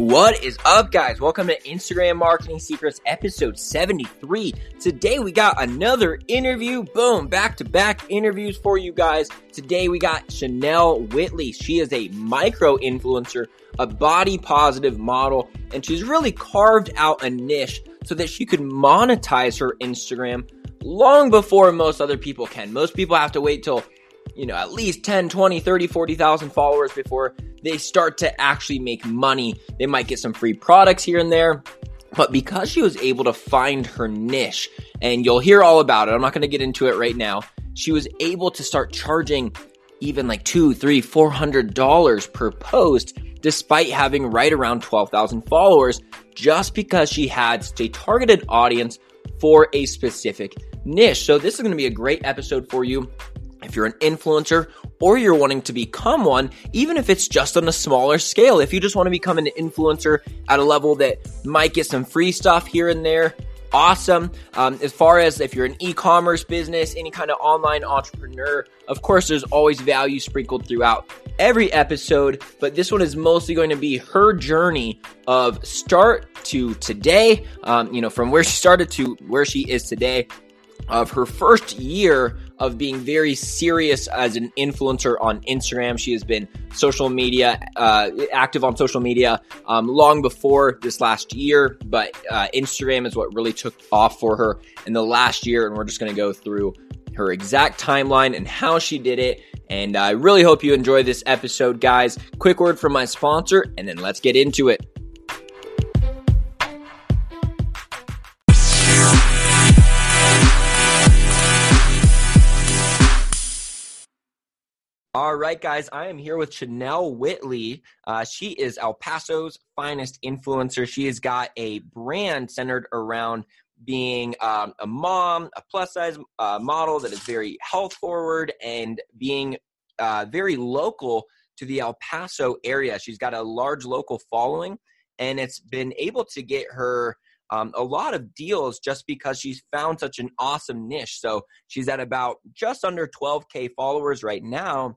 What is up, guys? Welcome to Instagram Marketing Secrets episode 73. Today we got another interview. Boom, back-to-back interviews for you guys. Today we got Shanel Whitley. She is a micro-influencer, a body-positive model, and she's really carved out a niche so that she could monetize her Instagram long before most other people can. Most people have to wait till at least 10, 20, 30, 40,000 followers before they start to actually make money. They might get some free products here and there, but because she was able to find her niche, and you'll hear all about it, I'm not going to get into it right now, she was able to start charging even like $200, $300, $400 per post, despite having right around 12,000 followers, just because she had a targeted audience for a specific niche. So this is going to be a great episode for you. If you're an influencer or you're wanting to become one, even if it's just on a smaller scale, if you just want to become an influencer at a level that might get some free stuff here and there, awesome. As far as if you're an e-commerce business, any kind of online entrepreneur, of course, there's always value sprinkled throughout every episode, but this one is mostly going to be her journey of start to today, from where she started to where she is today, of her first year of being very serious as an influencer on Instagram. She has been active on social media long before this last year, but Instagram is what really took off for her in the last year, and we're just going to go through her exact timeline and how she did it, and I really hope you enjoy this episode, guys. Quick word from my sponsor, and then let's get into it. All right, guys, I am here with Shanel Whitley. She is El Paso's finest influencer. She has got a brand centered around being a mom, a plus-size model that is very health-forward and being very local to the El Paso area. She's got a large local following, and it's been able to get her a lot of deals just because she's found such an awesome niche. So she's at about just under 12K followers right now,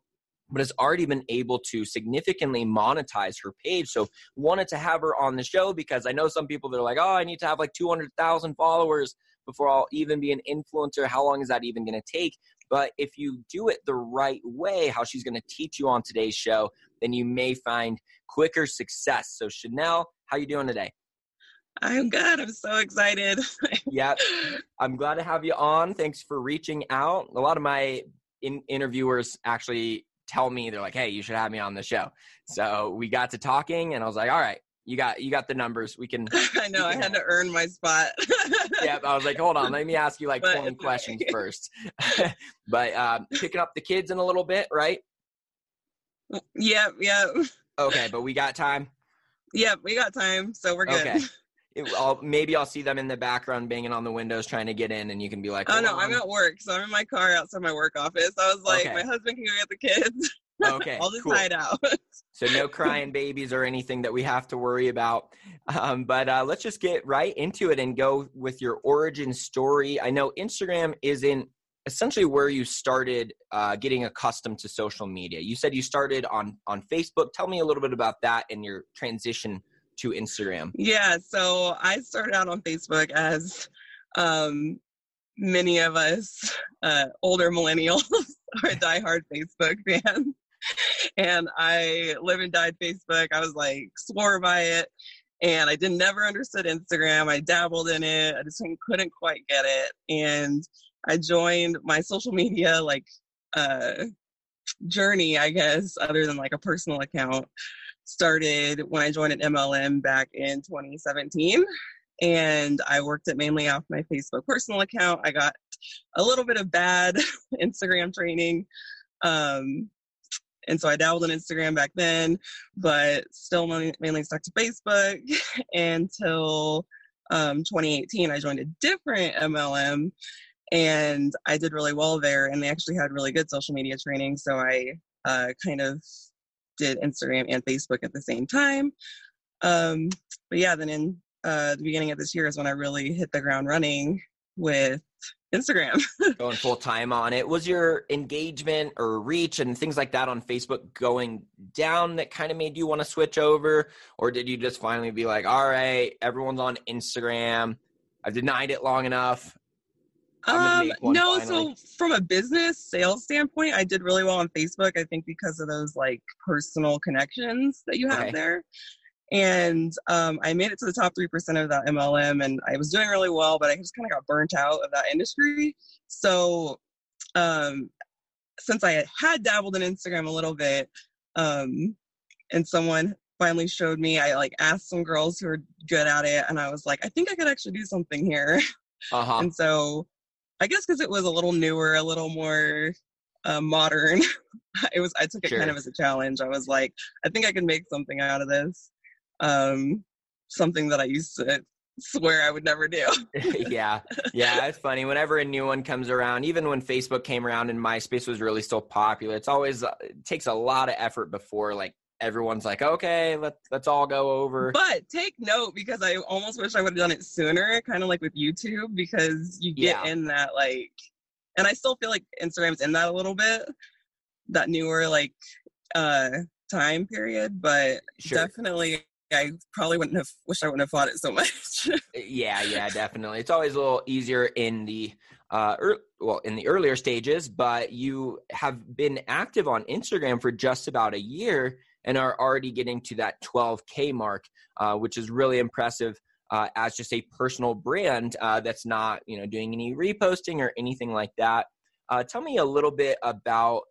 but has already been able to significantly monetize her page. So wanted to have her on the show because I know some people that are like, oh, I need to have like 200,000 followers before I'll even be an influencer. How long is that even going to take? But if you do it the right way, how she's going to teach you on today's show, then you may find quicker success. So Shanel, how you doing today? I'm good. I'm so excited. Yeah. I'm glad to have you on. Thanks for reaching out. A lot of my interviewers actually tell me, they're like, hey, you should have me on the show. So we got to talking and I was like, all right, you got the numbers. We can. I know I had to earn my spot. Yep. I was like, hold on, let me ask you like 20 questions first. But picking up the kids in a little bit, right? Yep. Okay. But we got time. Yep. We got time. So we're good. Okay. Maybe I'll see them in the background banging on the windows trying to get in, and you can be like, oh, no, I'm at work. So I'm in my car outside my work office. I was like, okay, my husband can go get the kids. Okay, I'll just hide out. So no crying babies or anything that we have to worry about. But let's just get right into it and go with your origin story. I know Instagram is in essentially where you started getting accustomed to social media. You said you started on Facebook. Tell me a little bit about that and your transition to Instagram. Yeah. So I started out on Facebook as many of us older millennials are diehard Facebook fans. And I live and died Facebook. I was like, swore by it. And I never understood Instagram. I dabbled in it. I just couldn't quite get it. And I joined my social media journey, I guess, other than like a personal account, started when I joined an MLM back in 2017, and I worked it mainly off my Facebook personal account. I got a little bit of bad Instagram training, and so I dabbled in Instagram back then, but still mainly stuck to Facebook until 2018. I joined a different MLM, and I did really well there, and they actually had really good social media training, so I kind of did Instagram and Facebook at the same time. But yeah, then in the beginning of this year is when I really hit the ground running with Instagram. Going full time on it. Was your engagement or reach and things like that on Facebook going down that kind of made you want to switch over? Or did you just finally be like, all right, everyone's on Instagram. I've denied it long enough. No, finally. So from a business sales standpoint, I did really well on Facebook, I think because of those like personal connections that you have there. And I made it to the top 3% of that MLM, and I was doing really well, but I just kind of got burnt out of that industry. So since I had dabbled in Instagram a little bit, and someone finally showed me, I like asked some girls who were good at it, and I was like, I think I could actually do something here. And so I guess because it was a little newer, a little more modern, I took it kind of as a challenge. I was like, I think I can make something out of this. Something that I used to swear I would never do. Yeah. It's funny. Whenever a new one comes around, even when Facebook came around and MySpace was really still popular, it's always, it takes a lot of effort before like everyone's like, okay, let's all go over. But take note, because I almost wish I would have done it sooner, kind of like with YouTube, because you get in that like, and I still feel like Instagram's in that a little bit, that newer like time period, but definitely I probably wouldn't have wished I wouldn't have fought it so much. Yeah, definitely. It's always a little easier in the in the earlier stages, but you have been active on Instagram for just about a year and are already getting to that 12K mark, which is really impressive as just a personal brand that's not, you know, doing any reposting or anything like that. Tell me a little bit about,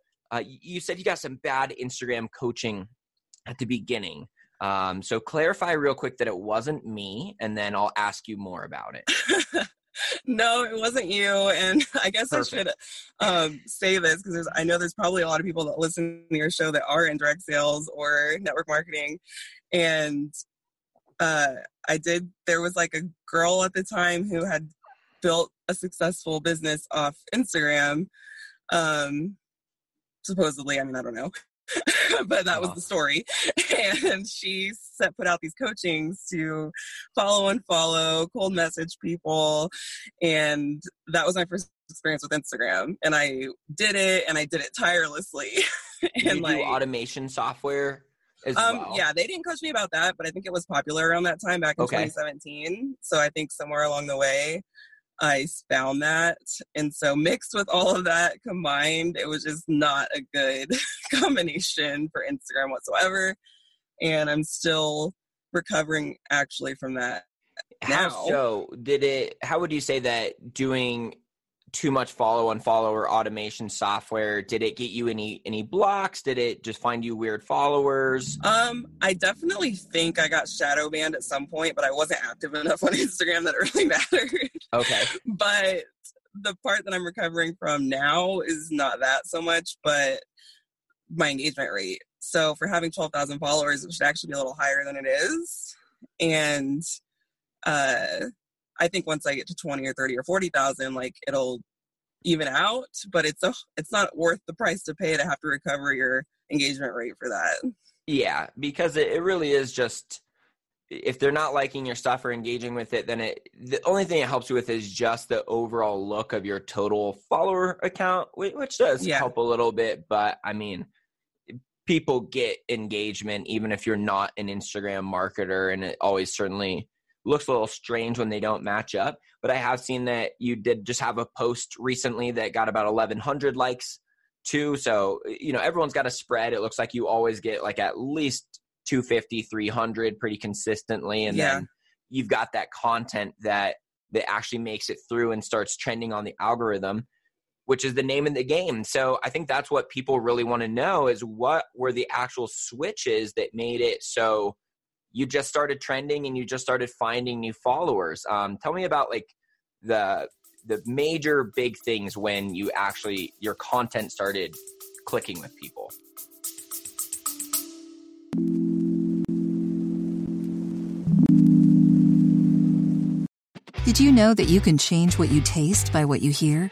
you said you got some bad Instagram coaching at the beginning. So clarify real quick that it wasn't me, and then I'll ask you more about it. No, it wasn't you. And I guess I should say this because I know there's probably a lot of people that listen to your show that are in direct sales or network marketing. And there was like a girl at the time who had built a successful business off Instagram. Supposedly, I mean, I don't know. But that was the story. And she put out these coachings to follow and follow, cold message people. And that was my first experience with Instagram. And I did it tirelessly. And you do automation software as well? Yeah, they didn't coach me about that, but I think it was popular around that time back in 2017. So I think somewhere along the way, I found that. And so mixed with all of that combined, it was just not a good combination for Instagram whatsoever. And I'm still recovering actually from that now. How would you say that doing too much follow and follow or automation software, did it get you any blocks? Did it just find you weird followers? I definitely think I got shadow banned at some point, but I wasn't active enough on Instagram that it really mattered. Okay. But the part that I'm recovering from now is not that so much, but my engagement rate. So for having 12,000 followers, it should actually be a little higher than it is. And, I think once I get to 20 or 30 or 40,000, like it'll even out, but it's not worth the price to pay to have to recover your engagement rate for that. Yeah, because it really is just, if they're not liking your stuff or engaging with it, then the only thing it helps you with is just the overall look of your total follower account, which does help a little bit. But I mean, people get engagement even if you're not an Instagram marketer, and it always certainly looks a little strange when they don't match up. But I have seen that you did just have a post recently that got about 1,100 likes too. So, you know, everyone's got a spread. It looks like you always get like at least 250, 300 pretty consistently. And then you've got that content that actually makes it through and starts trending on the algorithm, which is the name of the game. So I think that's what people really want to know is what were the actual switches that made it so you just started trending and you just started finding new followers. Tell me about like the major big things when you actually, your content started clicking with people. Did you know that you can change what you taste by what you hear?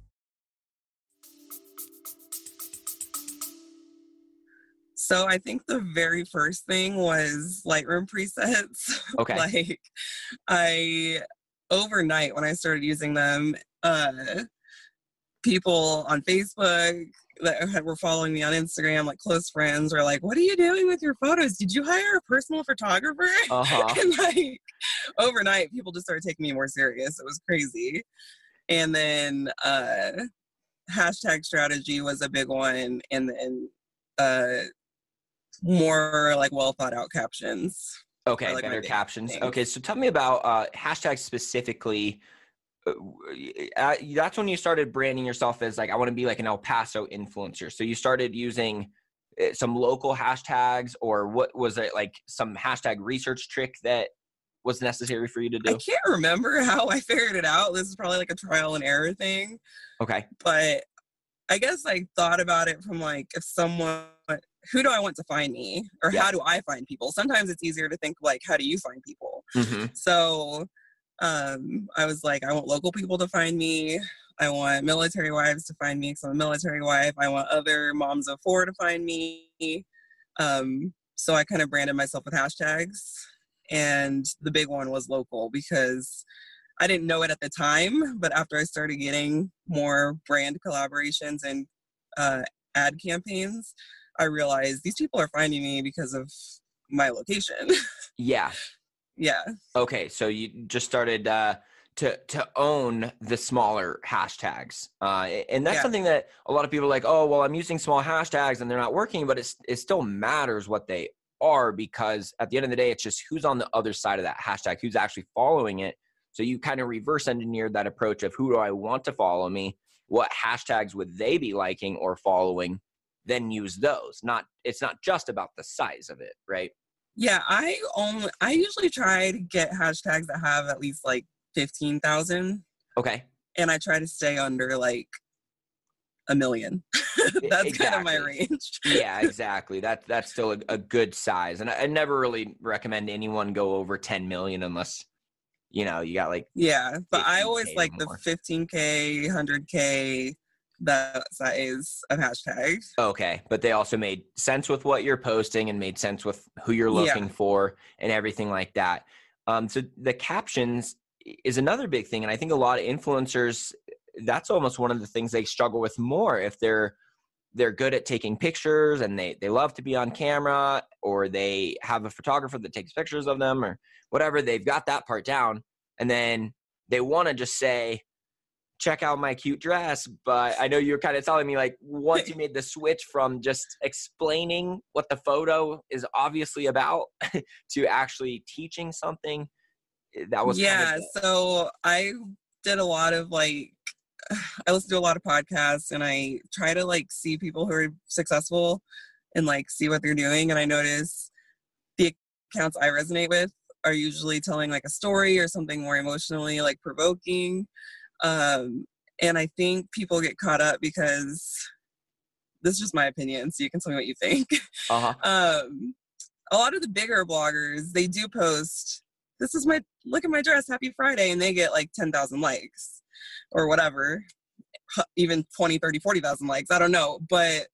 So I think the very first thing was Lightroom presets. Okay. Overnight when I started using them, people on Facebook that were following me on Instagram, like close friends, were like, "What are you doing with your photos? Did you hire a personal photographer?" Uh-huh. And overnight, people just started taking me more serious. It was crazy. And then hashtag strategy was a big one, and then more like well thought out captions. Okay, like better captions. Thing. Okay, so tell me about hashtags specifically. That's when you started branding yourself as like, I want to be like an El Paso influencer. So you started using some local hashtags, or what was it, like some hashtag research trick that was necessary for you to do? I can't remember how I figured it out. This is probably like a trial and error thing. Okay. But I guess I thought about it from like, if someone... who do I want to find me, or how do I find people? Sometimes it's easier to think like, how do you find people? Mm-hmm. So I was like, I want local people to find me. I want military wives to find me because I'm a military wife. I want other moms of four to find me. So I kind of branded myself with hashtags, and the big one was local because I didn't know it at the time, but after I started getting more brand collaborations and ad campaigns, I realized these people are finding me because of my location. Yeah. Yeah. Okay. So you just started to own the smaller hashtags. And that's something that a lot of people are like, oh, well, I'm using small hashtags and they're not working, but it still matters what they are, because at the end of the day, it's just who's on the other side of that hashtag, who's actually following it. So you kind of reverse engineered that approach of, who do I want to follow me? What hashtags would they be liking or following? Then use those. It's not just about the size of it, right? Yeah, I usually try to get hashtags that have at least like 15,000. Okay. And I try to stay under like 1 million. That's kind of my range. Yeah, exactly. That's still a good size. And I never really recommend anyone go over 10 million unless, you know, you got like... Yeah, but I always like the 15K, 100K... that size of hashtag. Okay. But they also made sense with what you're posting and made sense with who you're looking for and everything like that. So the captions is another big thing. And I think a lot of influencers, that's almost one of the things they struggle with more. If they're good at taking pictures and they love to be on camera, or they have a photographer that takes pictures of them or whatever, they've got that part down. And then they want to just say, check out my cute dress. But I know you were kind of telling me, like, once you made the switch from just explaining what the photo is obviously about to actually teaching something, that was so I did a lot of like, I listened to a lot of podcasts, and I try to like see people who are successful and like see what they're doing. And I notice the accounts I resonate with are usually telling like a story or something more emotionally like provoking. And I think people get caught up, because this is just my opinion, so you can tell me what you think. Uh-huh. A lot of the bigger bloggers, they do post, this is my, look at my dress, happy Friday. And they get like 10,000 likes or whatever, even 20, 30, 40,000 likes. I don't know. But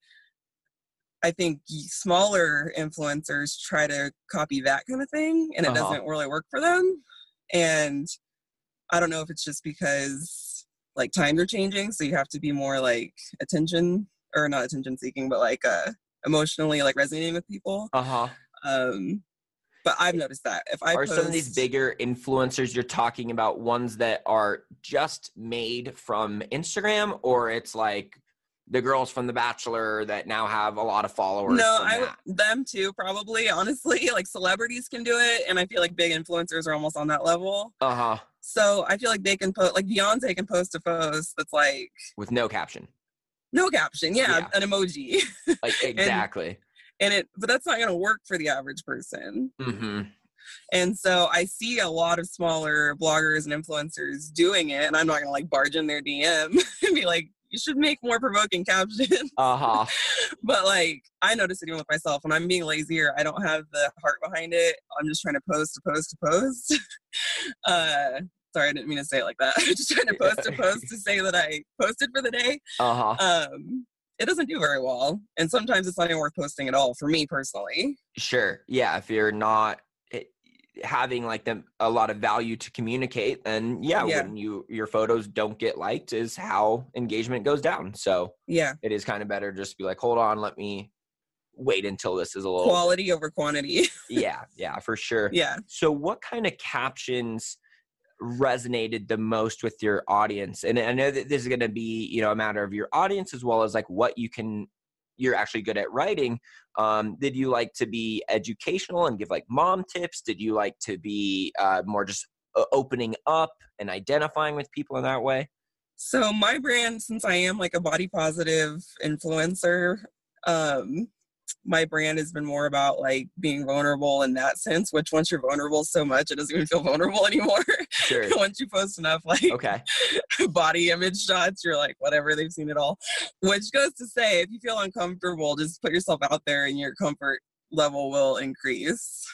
I think smaller influencers try to copy that kind of thing, and it doesn't really work for them. And I don't know if it's just because like times are changing, so you have to be more like emotionally like resonating with people. Uh-huh. But I've noticed that if I post... some of these bigger influencers, you're talking about ones that are just made from Instagram, or it's like the girls from The Bachelor that now have a lot of followers? No, them too, probably, honestly. Like celebrities can do it, and I feel like big influencers are almost on that level. Uh-huh. So I feel like they can post, like Beyonce can post a post that's like... with no caption. No caption, yeah. An emoji. Like, exactly. But that's not going to work for the average person. Mm-hmm. And so I see a lot of smaller bloggers and influencers doing it, and I'm not going to like barge in their DM and be like, you should make more provoking captions. Uh-huh. But like, I notice it even with myself when I'm being lazier, I don't have the heart behind it. I'm just trying to post. Sorry, I didn't mean to say it like that. I'm just trying to post to say that I posted for the day. Uh-huh. It doesn't do very well. And sometimes it's not even worth posting at all for me personally. Sure. Yeah. If you're not having like a lot of value to communicate, then yeah. When your photos don't get liked is how engagement goes down. So yeah, it is kind of better just to be like, hold on, let me wait until this is a little quality over quantity. Yeah, for sure. Yeah. So what kind of captions resonated the most with your audience? And I know that this is going to be, a matter of your audience as well as like what you're actually good at writing. Did you like to be educational and give like mom tips? Did you like to be more just opening up and identifying with people in that way? So my brand, since I am like a body positive influencer, my brand has been more about like being vulnerable in that sense, which once you're vulnerable so much, it doesn't even feel vulnerable anymore. Sure. Once you post enough body image shots, you're like, whatever, they've seen it all. Which goes to say, if you feel uncomfortable, just put yourself out there and your comfort level will increase.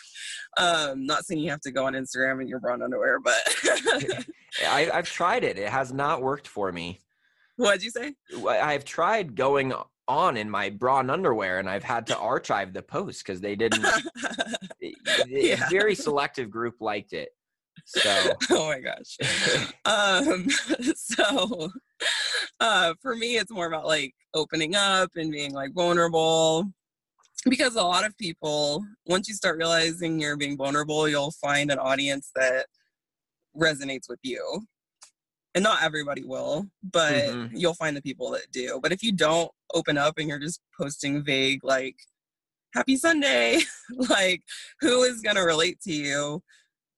Not saying you have to go on Instagram in your bra and underwear, but I've tried it. It has not worked for me. What'd you say? I've tried going on in my bra and underwear, and I've had to archive the post because they didn't. A very selective group liked it. So. Oh my gosh. So for me, it's more about like opening up and being like vulnerable, because a lot of people, once you start realizing you're being vulnerable, you'll find an audience that resonates with you. And not everybody will, but you'll find the people that do. But if you don't open up and you're just posting vague, like, happy Sunday, like, who is going to relate to you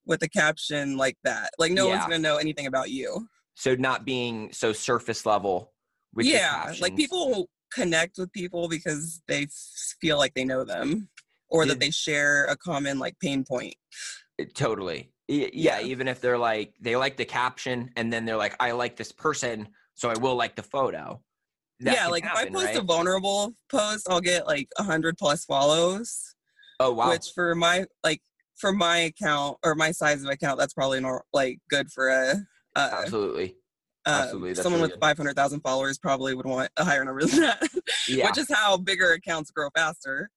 with a caption like that? Like, no one's going to know anything about you. So not being so surface level with your captions. Like, people connect with people because they feel like they know them or that they share a common, like, pain point. Totally. Yeah, even if they're like, they like the caption and then they're like, I like this person, so I will like the photo. If I post a vulnerable post, I'll get like 100+ follows. Oh, wow. Which for my account or my size of account, that's probably not like good for a. Absolutely. Someone really with 500,000 followers probably would want a higher number than that, which is how bigger accounts grow faster.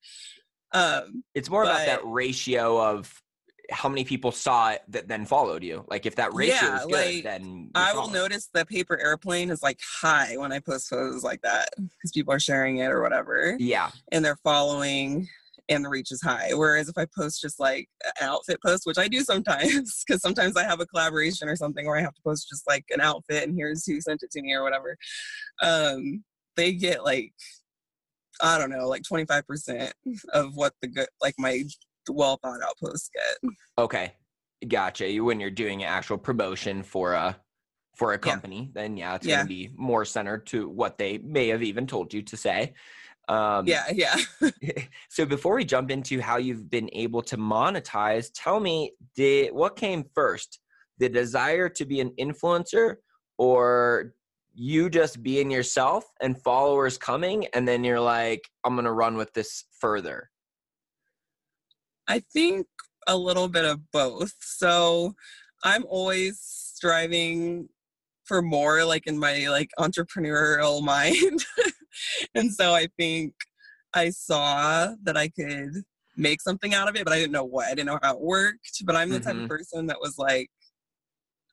It's more about that ratio of how many people saw it that then followed you. Like if that ratio is good, like, then I will notice the paper airplane is like high when I post photos like that because people are sharing it or whatever. Yeah. And they're following and the reach is high. Whereas if I post just like an outfit post, which I do sometimes, because sometimes I have a collaboration or something where I have to post just like an outfit and here's who sent it to me or whatever. They get like, I don't know, like 25% of what the good, like my well thought out posts get. Okay, gotcha. When you're doing actual promotion for a company, then it's gonna be more centered to what they may have even told you to say. So before we jump into how you've been able to monetize, tell me, what came first, the desire to be an influencer or you just being yourself and followers coming, and then you're like, I'm gonna run with this further? I think a little bit of both. So I'm always striving for more, like in my like entrepreneurial mind. And so I think I saw that I could make something out of it, but I didn't know what. I didn't know how it worked. But I'm the type of person that was like,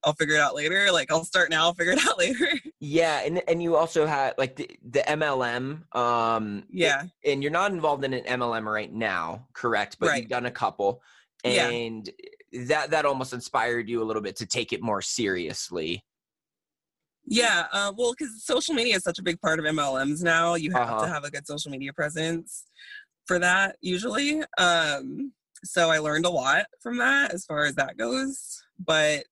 I'll figure it out later. Like I'll start now, I'll figure it out later. Yeah. And you also had like the MLM. And you're not involved in an MLM right now, correct? But you've done a couple. And that almost inspired you a little bit to take it more seriously. Yeah. Well, because social media is such a big part of MLMs now. You have to have a good social media presence for that usually. So I learned a lot from that as far as that goes. But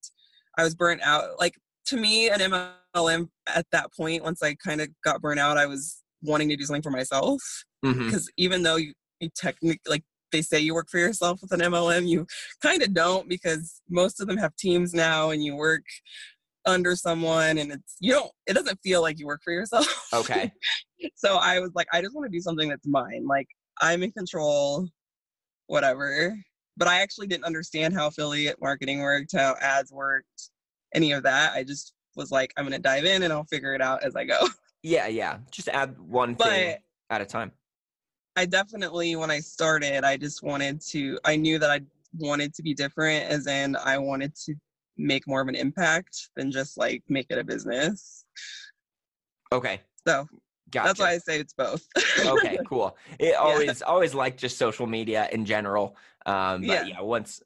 I was burnt out. Like, to me, an MLM at that point, once I kind of got burnt out, I was wanting to do something for myself. Because even though you technically, like, they say you work for yourself with an MLM, you kind of don't, because most of them have teams now and you work under someone, and it doesn't feel like you work for yourself. Okay. So I was like, I just want to do something that's mine. Like, I'm in control, whatever. But I actually didn't understand how affiliate marketing worked, how ads worked, any of that. I just was like, I'm going to dive in and I'll figure it out as I go. Yeah, yeah. Just add one thing at a time. I definitely, when I started, I knew that I wanted to be different, as in I wanted to make more of an impact than just like make it a business. Okay. So gotcha. That's why I say it's both. Okay, cool. Always like just social media in general. But yeah, once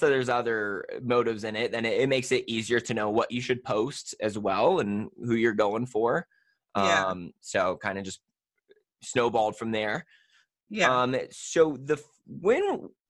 there's other motives in it, then it makes it easier to know what you should post as well and who you're going for. So kind of just snowballed from there. Yeah. So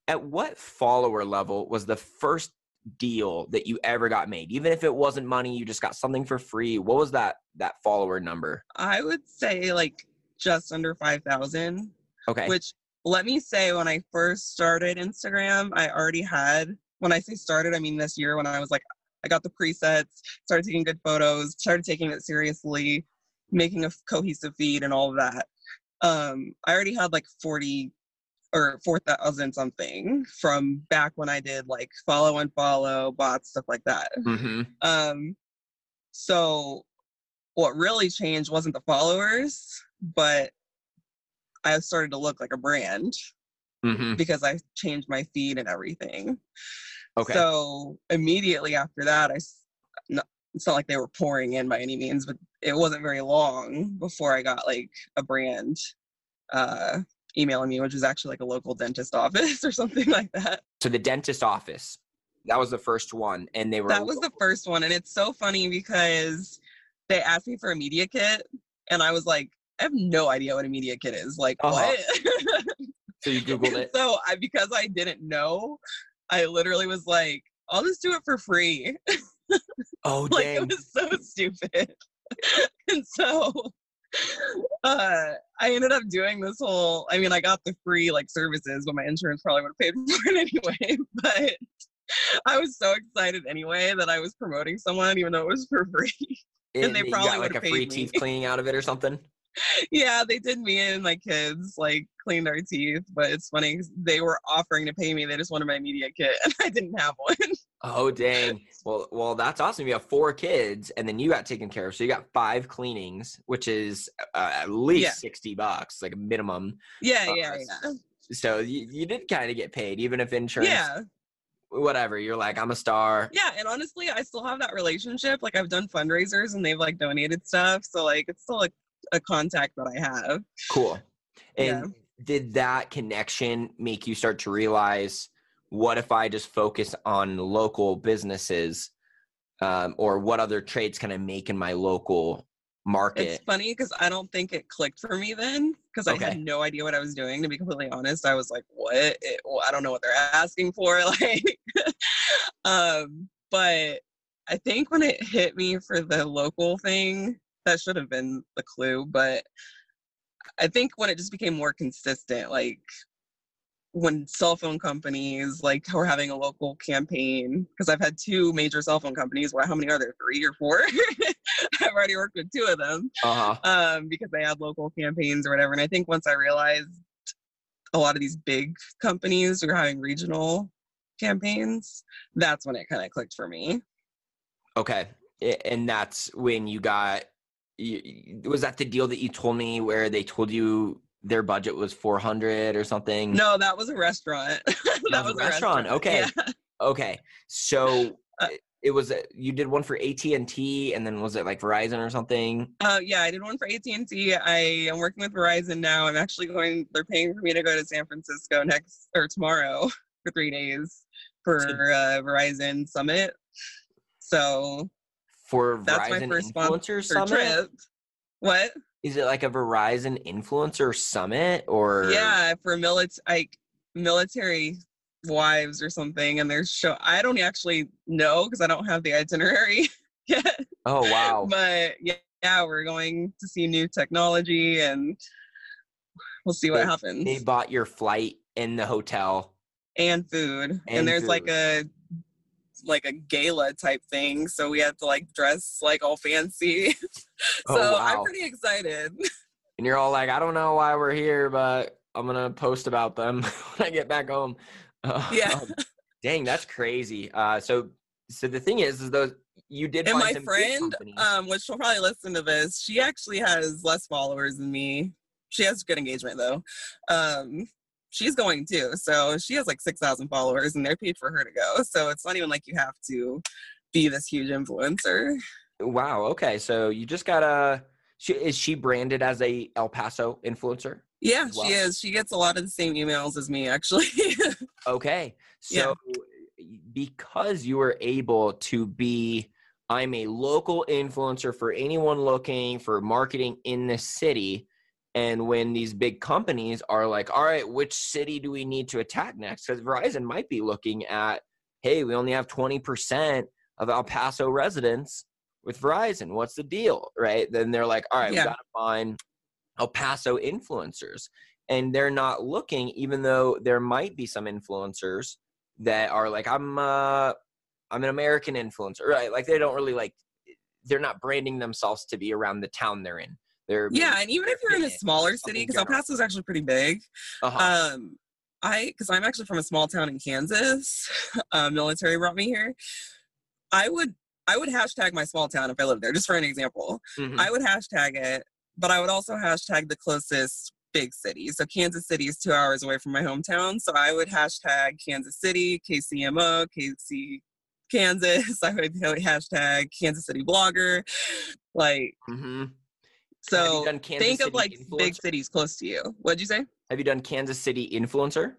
at what follower level was the first deal that you ever got made? Even if it wasn't money, you just got something for free. What was that follower number? I would say like just under 5,000. Okay. Which, let me say, when I first started Instagram, I already had, when I say started, I mean this year, when I was like, I got the presets, started taking good photos, started taking it seriously, making a cohesive feed and all of that. I already had like 4,000 something from back when I did like follow and follow bots, stuff like that. Mm-hmm. So what really changed wasn't the followers, but I started to look like a brand, mm-hmm, because I changed my feed and everything. Okay. So immediately after that, it's not like they were pouring in by any means, but it wasn't very long before I got like a brand emailing me, which was actually like a local dentist office or something like that. So the dentist office, that was the first one. And that was the first one. And it's so funny because they asked me for a media kit and I was like, I have no idea what a media kit is. Like, what? So you Googled it. So because I didn't know, I literally was like, I'll just do it for free. Oh, like, dang. It was so stupid. And so I ended up doing this whole, I mean, I got the free like services, but my insurance probably would have paid for it anyway. But I was so excited anyway that I was promoting someone, even though it was for free. And they probably got like a free teeth cleaning out of it or something. Yeah, they did. Me and my kids like cleaned our teeth, but it's funny, they were offering to pay me, they just wanted my media kit and I didn't have one. Oh, dang. Well, that's awesome. You have 4 kids and then you got taken care of, so you got 5 cleanings, which is at least $60, like a minimum. Yeah. So you did kind of get paid, even if insurance, whatever, you're like, I'm a star. Yeah. And honestly, I still have that relationship. Like, I've done fundraisers and they've like donated stuff, so like it's still like a contact that I have. Cool. And did that connection make you start to realize, what if I just focus on local businesses, or what other trades can I make in my local market? It's funny because I don't think it clicked for me then, because I had no idea what I was doing, to be completely honest. I was like, I don't know what they're asking for. Like, but I think when it hit me for the local thing, that should have been the clue. But I think when it just became more consistent, like when cell phone companies like were having a local campaign, because I've had 2 major cell phone companies. Well, how many are there? 3 or 4? I've already worked with 2 of them, because they had local campaigns or whatever. And I think once I realized a lot of these big companies were having regional campaigns, that's when it kind of clicked for me. Okay. And that's when you got... Was that the deal that you told me where they told you their budget was 400 or something? No, that was a restaurant. that was a restaurant. Okay. Yeah. Okay. So it was, you did one for AT&T, and then was it like Verizon or something? Yeah, I did one for AT&T. I am working with Verizon now. I'm actually they're paying for me to go to San Francisco tomorrow for 3 days for Verizon Summit. So... For that's Verizon Influencer Summit? Trip. What? Is it like a Verizon Influencer Summit or? Yeah, for military wives or something. And I don't actually know because I don't have the itinerary yet. Oh, wow. But yeah, we're going to see new technology and we'll see what happens. They bought your flight in the hotel. And food. And there's food. like a gala type thing. So we have to like dress like all fancy. Oh, wow. I'm pretty excited. And you're all like, I don't know why we're here, but I'm going to post about them when I get back home. Yeah. Dang, that's crazy. So the thing is those you did. And my friend, which she'll probably listen to this, she actually has less followers than me. She has good engagement though. She's going too. So she has like 6,000 followers and they're paid for her to go. So it's not even like you have to be this huge influencer. Wow. Okay. So you just gotta, is she branded as a El Paso influencer? Yeah, as well? She is. She gets a lot of the same emails as me actually. Okay. So because you were able to be, I'm a local influencer for anyone looking for marketing in this city. And when these big companies are like, all right, which city do we need to attack next? Because Verizon might be looking at, hey, we only have 20% of El Paso residents with Verizon. What's the deal, right? Then they're like, all right, we got to find El Paso influencers. And they're not looking, even though there might be some influencers that are like, I'm an American influencer, right? Like they don't really like, they're not branding themselves to be around the town they're in. And even if you're in a smaller city, because El Paso is actually pretty big. Uh-huh. Because I'm actually from a small town in Kansas. Military brought me here. I would hashtag my small town if I lived there, just for an example. Mm-hmm. I would hashtag it, but I would also hashtag the closest big city. So Kansas City is 2 hours away from my hometown. So I would hashtag Kansas City, KCMO, KC Kansas. I would hashtag Kansas City blogger. Like... Mm-hmm. So think of like big cities close to you. What'd you say? Have you done Kansas City influencer?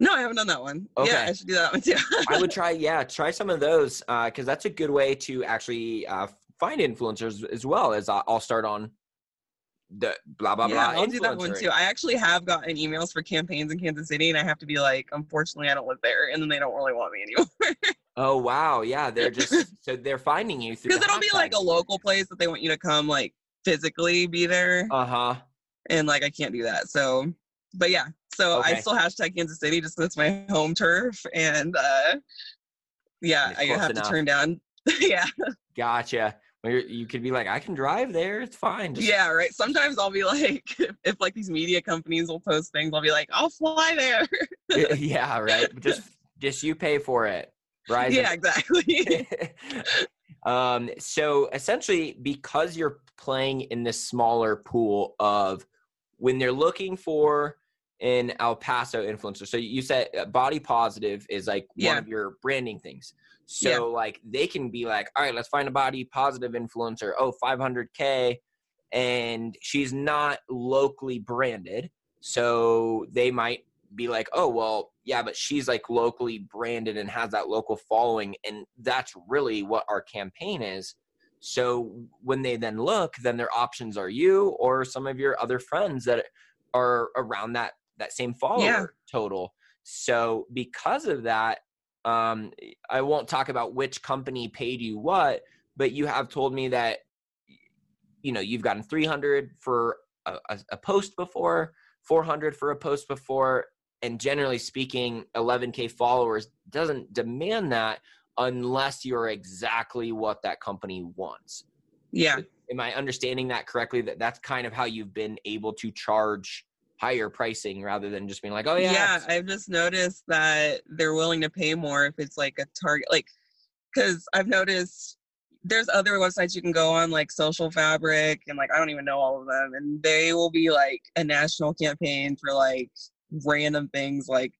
No, I haven't done that one. Okay. Yeah, I should do that one too. I would try some of those because that's a good way to actually find influencers as well as I'll start on the blah, blah, blah. I'll do that one too. I actually have gotten emails for campaigns in Kansas City and I have to be like, unfortunately, I don't live there. And then they don't really want me anymore. Oh, wow. Yeah. They're just, so they're finding you through. Because it'll be like a local place that they want you to come like physically be there. Uh-huh. And like, I can't do that. So, but yeah. So okay. I still hashtag Kansas City just because it's my home turf. And I have to turn down. Yeah. Gotcha. Well, you could be like, I can drive there. It's fine. Yeah. Right. Sometimes I'll be like, if like these media companies will post things, I'll be like, I'll fly there. Yeah. Right. Just you pay for it. Verizon. Yeah, exactly. So essentially, because you're playing in this smaller pool of when they're looking for an El Paso influencer, so you said body positive is like one of your branding things. So like they can be like, all right, let's find a body positive influencer. Oh, 500K. And she's not locally branded. So they might be like, oh, well, yeah, but she's like locally branded and has that local following. And that's really what our campaign is. So when they then look, then their options are you or some of your other friends that are around that same follower total. So because of that, I won't talk about which company paid you what, but you have told me that, you know, you've gotten 300 for a post before, 400 for a post before. And generally speaking, 11K followers doesn't demand that unless you're exactly what that company wants. Yeah. Am I understanding that correctly? That's kind of how you've been able to charge higher pricing rather than just being like, oh yeah. Yeah. I've just noticed that they're willing to pay more if it's like a target, like, cause I've noticed there's other websites you can go on like Social Fabric and like, I don't even know all of them. And they will be like a national campaign for like, random things like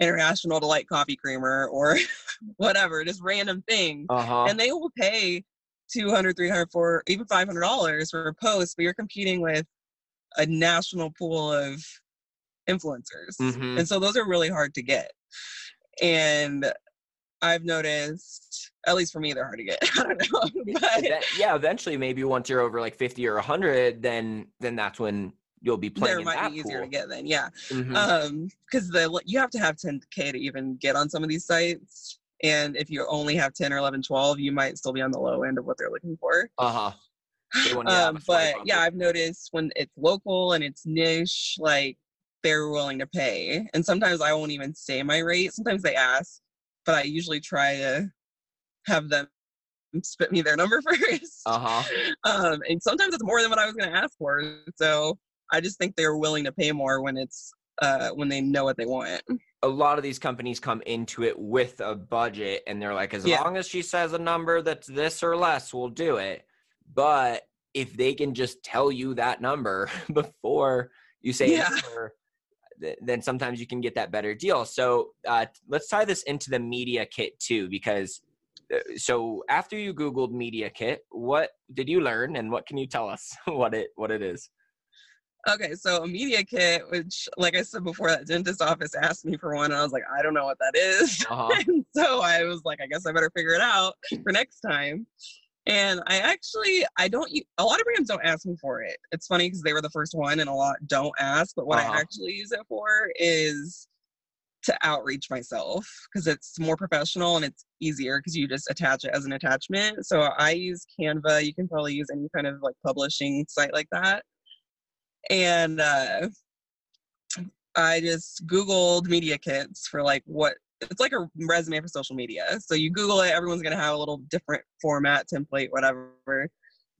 International Delight Coffee Creamer or whatever, just random things. Uh-huh. And they will pay $200, $300, $400, even $500 for a post, but you're competing with a national pool of influencers. Mm-hmm. And so those are really hard to get. And I've noticed, at least for me, they're hard to get. I don't know. But yeah, eventually maybe once you're over like 50 or 100, then that's when you'll be playing there. Might be easier to get then, yeah. Mm-hmm. Because you have to have 10K to even get on some of these sites. And if you only have 10 or 11, 12, you might still be on the low end of what they're looking for. Uh-huh. But yeah, I've noticed when it's local and it's niche, like they're willing to pay. And sometimes I won't even say my rate. Sometimes they ask, but I usually try to have them spit me their number first. And sometimes it's more than what I was going to ask for. So I just think they're willing to pay more when it's when they know what they want. A lot of these companies come into it with a budget and they're like, as long as she says a number that's this or less, we'll do it. But if they can just tell you that number before you say a number, then sometimes you can get that better deal. So let's tie this into the media kit too, because so after you Googled media kit, what did you learn and what can you tell us what it is? Okay, so a media kit, which, like I said before, that dentist office asked me for one, and I was like, I don't know what that is. And so I was like, I guess I better figure it out for next time. And I actually, a lot of brands don't ask me for it. It's funny because they were the first one, and a lot don't ask. But what I actually use it for is to outreach myself, because it's more professional and it's easier because you just attach it as an attachment. So I use Canva. You can probably use any kind of like publishing site like that. And I just Googled media kits for like what it's like a resume for social media. So you Google it, everyone's going to have a little different format, template, whatever.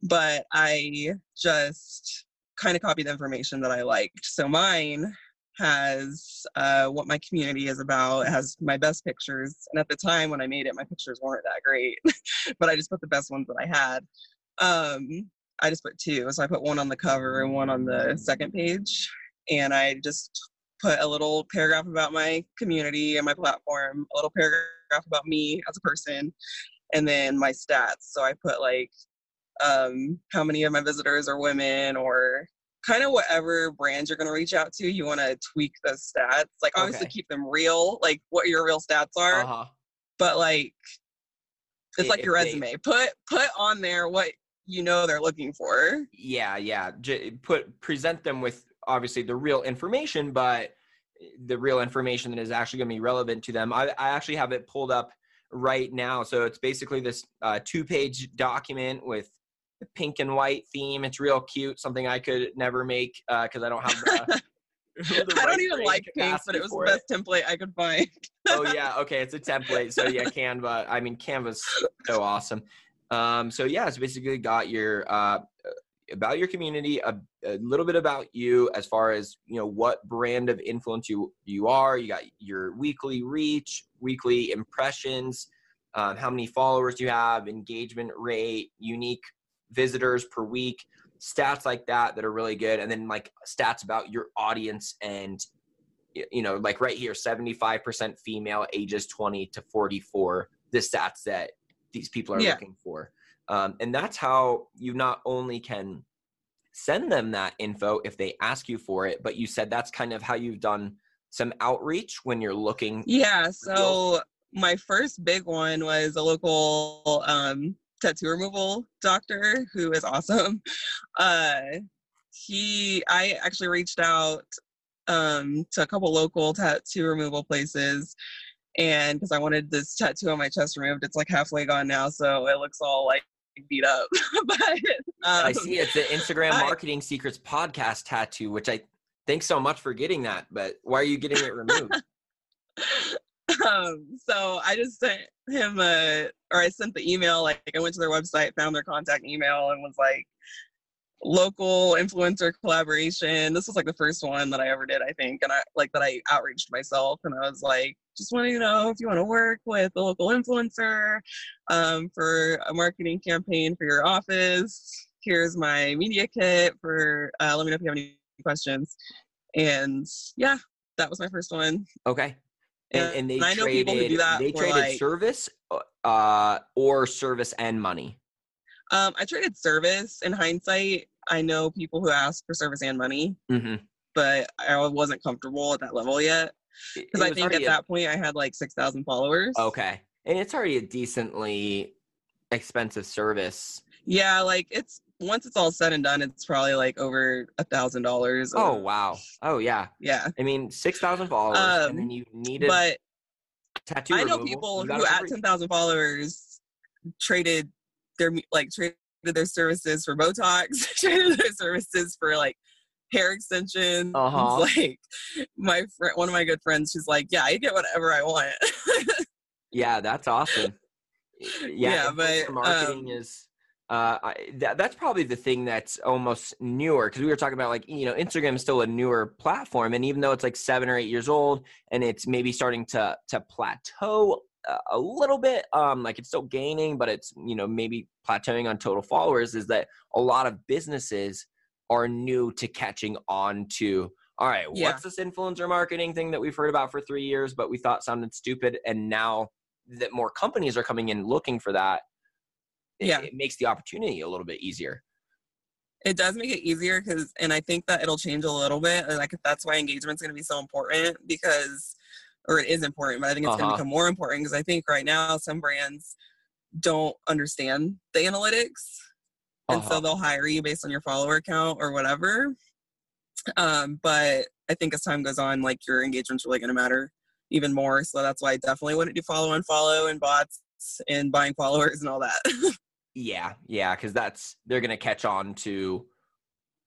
But I just kind of copied the information that I liked. So mine has what my community is about. It has my best pictures. And at the time when I made it, my pictures weren't that great, but I just put the best ones that I had. I just put two. So I put one on the cover and one on the second page. And I just put a little paragraph about my community and my platform, a little paragraph about me as a person, and then my stats. So I put like how many of my visitors are women, or kind of whatever brand you're going to reach out to, you want to tweak those stats. Like obviously keep them real, like what your real stats are. But like, it's like your resume. Put on there what you know they're looking for. Present them with obviously the real information, but the real information that is actually going to be relevant to them. I actually have it pulled up right now. So it's basically this 2-page document with the pink and white theme. It's real cute, something I could never make because I don't have the I don't even like pink, but it was the best template I could find. Okay, it's a template. So yeah, Canva. I mean, Canva's so awesome. So yeah, it's basically got your, about your community, a little bit about you, as far as, you know, what brand of influence you are. You got your weekly reach, weekly impressions, how many followers you have, engagement rate, unique visitors per week, stats like that are really good. And then like stats about your audience and, you know, like right here, 75% female, ages 20 to 44, the stats that these people are looking for. And that's how you not only can send them that info if they ask you for it, but you said that's kind of how you've done some outreach when you're looking. Yeah. So my first big one was a local tattoo removal doctor who is awesome. I actually reached out to a couple local tattoo removal places. And because I wanted this tattoo on my chest removed, it's like halfway gone now, so it looks all like beat up. But I see it's the Instagram Marketing Secrets podcast tattoo, which I thanks so much for getting that. But why are you getting it removed? So I just sent him I sent the email. Like I went to their website, found their contact email, and was like, local influencer collaboration. This was like the first one that I ever did, I think. And I like that I outreached myself, and I was like, just want to know if you want to work with a local influencer for a marketing campaign for your office. Here's my media kit for let me know if you have any questions. And yeah, that was my first one. Okay. And they traded like, service or service and money. I traded service. In hindsight, I know people who asked for service and money, but I wasn't comfortable at that level yet. Because I think at that point I had like 6,000 followers. Okay. And it's already a decently expensive service. Yeah. Like it's, once it's all said and done, it's probably like over $1,000. Oh, wow. Oh yeah. Yeah. I mean, 6,000 followers and then you needed tattoo removal. I know people who at 10,000 followers traded their services for Botox, traded their services for like hair extensions. Like my friend, one of my good friends, she's like, yeah, I get whatever I want. Yeah, that's awesome. Yeah, but marketing is that's probably the thing that's almost newer, because we were talking about, like, you know, Instagram is still a newer platform, and even though it's like 7 or 8 years old, and it's maybe starting to plateau a little bit, like it's still gaining, but it's, you know, maybe plateauing on total followers, is that a lot of businesses are new to catching on to, all right, what's this influencer marketing thing that we've heard about for 3 years, but we thought sounded stupid, and now that more companies are coming in looking for that, it makes the opportunity a little bit easier. It does make it easier, because, and I think that it'll change a little bit. Like, that's why engagement's going to be so important, because, or it is important, but I think it's going to become more important, because I think right now some brands don't understand the analytics. And so they'll hire you based on your follower count or whatever. But I think as time goes on, like, your engagement's really going to matter even more. So that's why I definitely wouldn't do follow and follow and bots and buying followers and all that. Yeah. Cause they're going to catch on to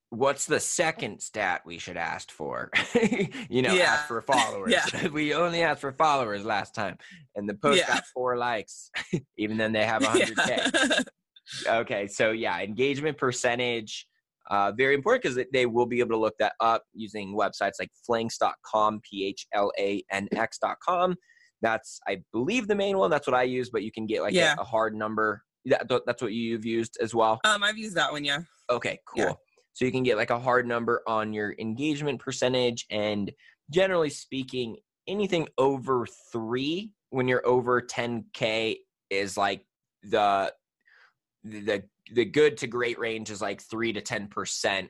what's the second stat we should ask for, ask for followers. We only asked for followers last time, and the post got 4 likes, even then they have 100K. Okay. So engagement percentage, very important, because they will be able to look that up using websites like phlanx.com, PHLANX.com. That's, I believe, the main one. That's what I use, but you can get like a hard number. That's what you've used as well? I've used that one, yeah. Okay, cool. Yeah. So you can get like a hard number on your engagement percentage, and generally speaking, anything over 3, when you're over 10K, is like the good to great range is like 3 to 10%,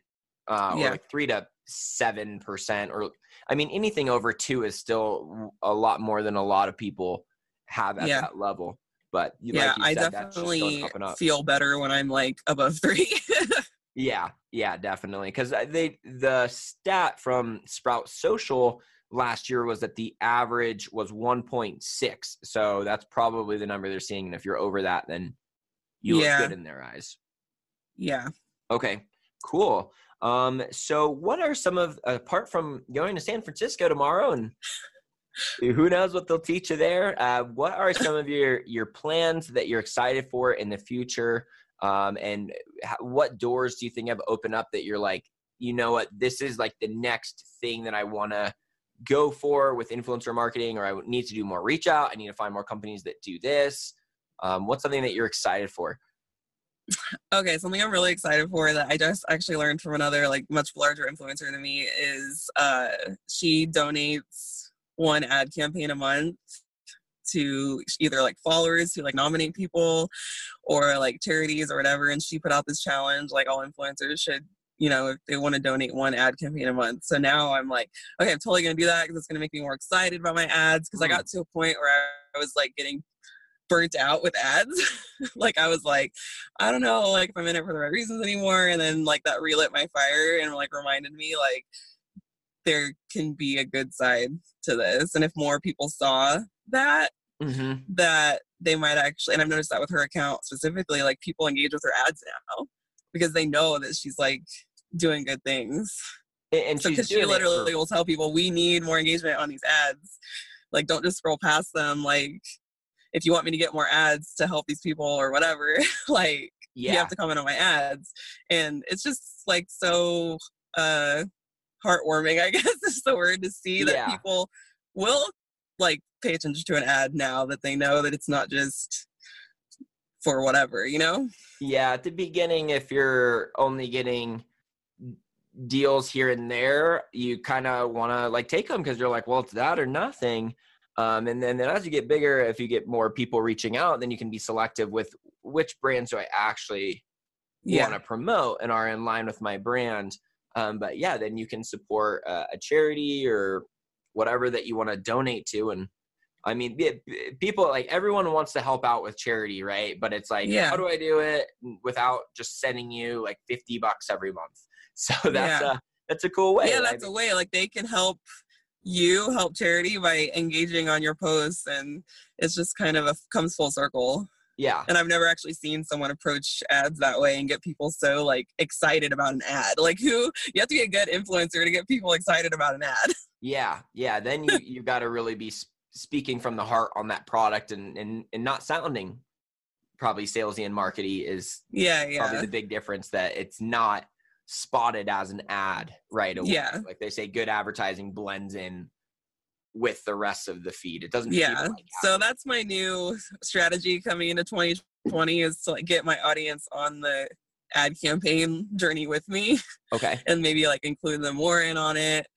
or like 3 to 7%, or anything over 2 is still a lot more than a lot of people have at that level. But like you said, I definitely feel better when I'm like above 3. Yeah, definitely. Because the stat from Sprout Social last year was that the average was 1.6. So that's probably the number they're seeing. And if you're over that, then you look good in their eyes. Yeah. Okay, cool. So what are some of, apart from going to San Francisco tomorrow and who knows what they'll teach you there, what are some of your plans that you're excited for in the future? And what doors do you think have opened up that you're like, you know what, this is like the next thing that I want to go for with influencer marketing, or I need to do more reach out. I need to find more companies that do this. What's something that you're excited for? Okay, something I'm really excited for that I just actually learned from another, like, much larger influencer than me is she donates one ad campaign a month to either like followers who like nominate people or like charities or whatever. And she put out this challenge, like, all influencers should, you know, if they want to donate one ad campaign a month. So now I'm like, okay, I'm totally going to do that, because it's going to make me more excited about my ads, because I got to a point where I was like getting burnt out with ads. Like, I was like, I don't know, like, if I'm in it for the right reasons anymore. And then like that relit my fire and like reminded me like there can be a good side to this. And if more people saw that, that they might actually, and I've noticed that with her account specifically, like people engage with her ads now because they know that she's like doing good things. And so, because she literally will tell people, we need more engagement on these ads. Like, don't just scroll past them. Like, if you want me to get more ads to help these people or whatever, like, you have to comment on my ads. And it's just like so heartwarming, I guess is the word, to see that people will like pay attention to an ad now that they know that it's not just for whatever, you know? Yeah, at the beginning, if you're only getting deals here and there, you kind of want to like take them, because you're like, well, it's that or nothing. And then as you get bigger, if you get more people reaching out, then you can be selective with which brands do I actually want to promote and are in line with my brand. But yeah, then you can support a charity or whatever that you want to donate to. And I mean, people, like, everyone wants to help out with charity, right? But it's like, how do I do it without just sending you like $50 every month? So that's a cool way. Yeah, that's a way. Like, they can help you help charity by engaging on your posts, and it's just kind of comes full circle. Yeah. And I've never actually seen someone approach ads that way and get people so like excited about an ad. Like you have to be a good influencer to get people excited about an ad. Yeah. Yeah. Then you've got to really be speaking from the heart on that product and not sounding probably salesy and markety is probably the big difference, that it's not spotted as an ad right away. Yeah. Like they say, good advertising blends in with the rest of the feed. It doesn't feel like that. So that's my new strategy coming into 2020 is to like get my audience on the ad campaign journey with me. Okay. And maybe like include them more in on it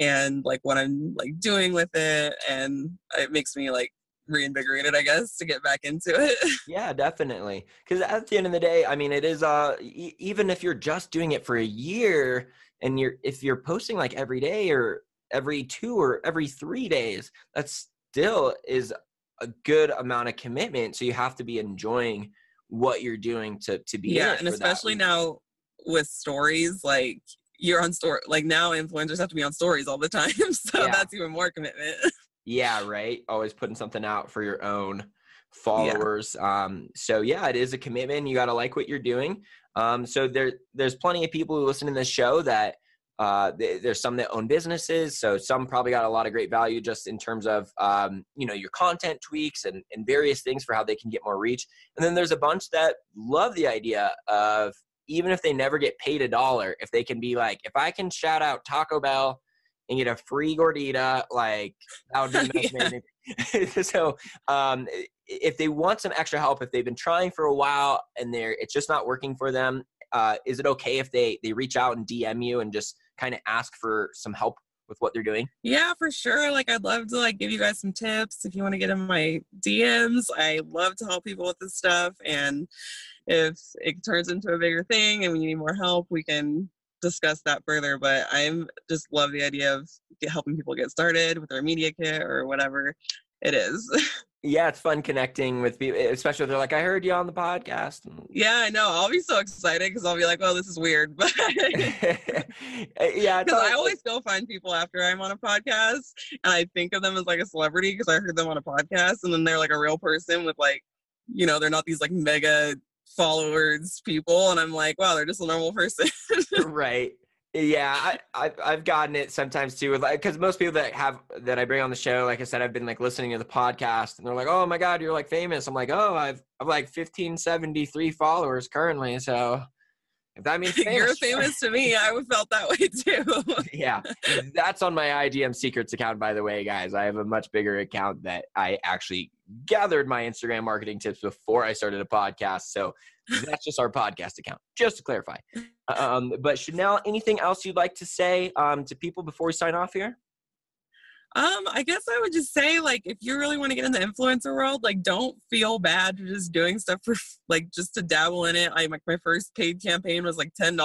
and like what I'm like doing with it. And it makes me like reinvigorated, I guess, to get back into it. Yeah, definitely. Because at the end of the day, I mean, it is even if you're just doing it for a year and if you're posting like every day or every 2 or every 3 days, that still is a good amount of commitment. So you have to be enjoying what you're doing to be in it. And especially now with stories, like you're on story, like now influencers have to be on stories all the time. So that's even more commitment. Yeah. Right. Always putting something out for your own followers. Yeah. So it is a commitment. You got to like what you're doing. So there's plenty of people who listen to this show that, there's some that own businesses. So some probably got a lot of great value just in terms of, your content tweaks and various things for how they can get more reach. And then there's a bunch that love the idea of, even if they never get paid $1, if they can be like, if I can shout out Taco Bell and get a free gordita, like that would be amazing. So if they want some extra help, if they've been trying for a while and it's just not working for them, is it okay if they reach out and DM you and just kind of ask for some help with what they're doing? Yeah, for sure. Like I'd love to like give you guys some tips if you want to get in my DMs. I love to help people with this stuff. And if it turns into a bigger thing and we need more help, we can discuss that further. But I just love the idea of helping people get started with their media kit or whatever it is. Yeah, it's fun connecting with people, especially if they're like, I heard you on the podcast. Yeah, I know. I'll be so excited because I'll be like, oh, this is weird. But yeah, because I always go find people after I'm on a podcast and I think of them as like a celebrity because I heard them on a podcast, and then they're like a real person with like, you know, they're not these like mega followers people. And I'm like, wow, they're just a normal person. Right. Yeah, I've gotten it sometimes too, like, because most people that I bring on the show, like I said, I've been like listening to the podcast, and they're like, "Oh my God, you're like famous." I'm like, "Oh, I've like 1573 followers currently." So if that means famous, you're famous to me, I would felt that way too. Yeah, that's on my IGM Secrets account, by the way, guys. I have a much bigger account that I actually gathered my Instagram marketing tips before I started a podcast. So that's just our podcast account, just to clarify. But Shanel, anything else you'd like to say to people before we sign off here? I guess I would just say, like, if you really want to get in the influencer world, like, don't feel bad for just doing stuff for, like, just to dabble in it. I like my first paid campaign was like $10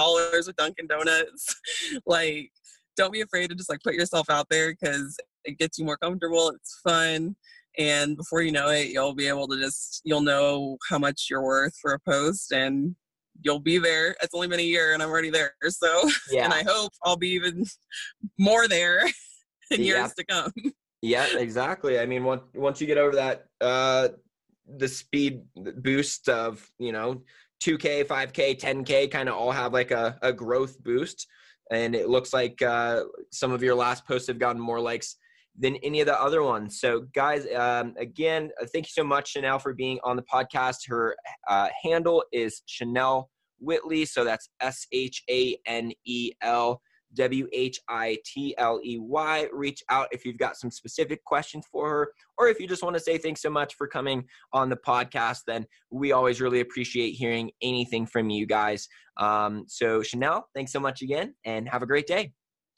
with Dunkin' Donuts. Like, don't be afraid to just like put yourself out there because it gets you more comfortable. It's fun. And before you know it, you'll be able to you'll know how much you're worth for a post, and you'll be there. It's only been a year and I'm already there. So, yeah. And I hope I'll be even more there in years to come. Yeah, exactly. I mean, once you get over that, the speed boost of, 2K, 5K, 10K kind of all have like a growth boost. And it looks like some of your last posts have gotten more likes than any of the other ones. So guys, again, thank you so much, Shanel, for being on the podcast. Her handle is Shanel Whitley. So that's ShanelWhitley. Reach out if you've got some specific questions for her, or if you just want to say thanks so much for coming on the podcast, then we always really appreciate hearing anything from you guys. So Shanel, thanks so much again and have a great day.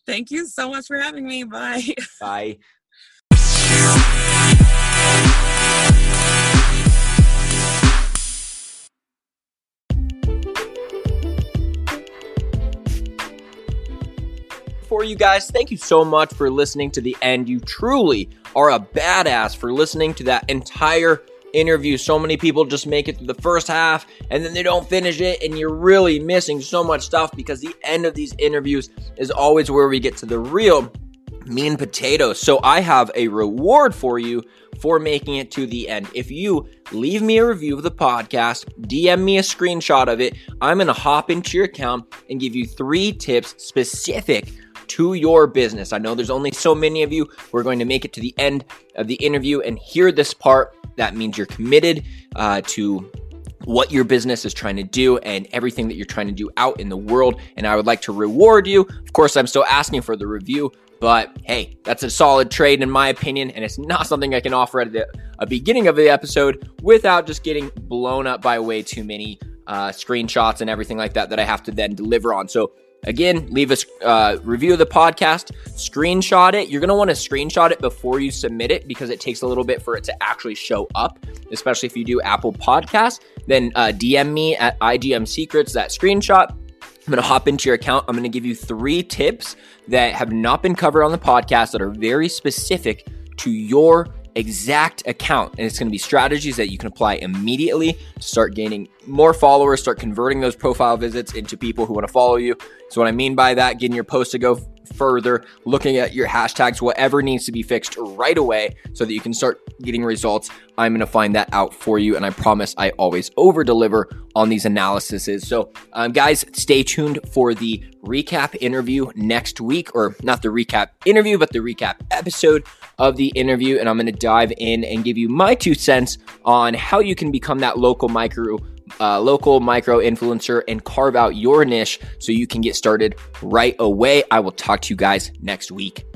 Thank you so much for having me. Bye. Bye. For you guys, thank you so much for listening to the end. You truly are a badass for listening to that entire interview. So many people just make it through the first half and then they don't finish it, and you're really missing so much stuff because the end of these interviews is always where we get to the real meat and potatoes. So I have a reward for you for making it to the end. If you leave me a review of the podcast, DM me a screenshot of it, I'm going to hop into your account and give you 3 tips specific to your business. I know there's only so many of you. We're going to make it to the end of the interview and hear this part. That means you're committed to what your business is trying to do and everything that you're trying to do out in the world. And I would like to reward you. Of course, I'm still asking for the review, but hey, that's a solid trade in my opinion. And it's not something I can offer at the beginning of the episode without just getting blown up by way too many screenshots and everything like that I have to then deliver on. So again, leave a review of the podcast, screenshot it. You're going to want to screenshot it before you submit it because it takes a little bit for it to actually show up, especially if you do Apple Podcasts. Then DM me at IGM Secrets, that screenshot. I'm going to hop into your account. I'm going to give you 3 tips that have not been covered on the podcast that are very specific to your exact account. And it's going to be strategies that you can apply immediately to start gaining more followers, start converting those profile visits into people who want to follow you. So what I mean by that, getting your post to go further, looking at your hashtags, whatever needs to be fixed right away so that you can start getting results. I'm going to find that out for you. And I promise I always over deliver on these analyses. So guys, stay tuned for the recap interview next week, or not the recap interview, but the recap episode of the interview. And I'm going to dive in and give you my 2 cents on how you can become that local micro influencer and carve out your niche so you can get started right away. I will talk to you guys next week.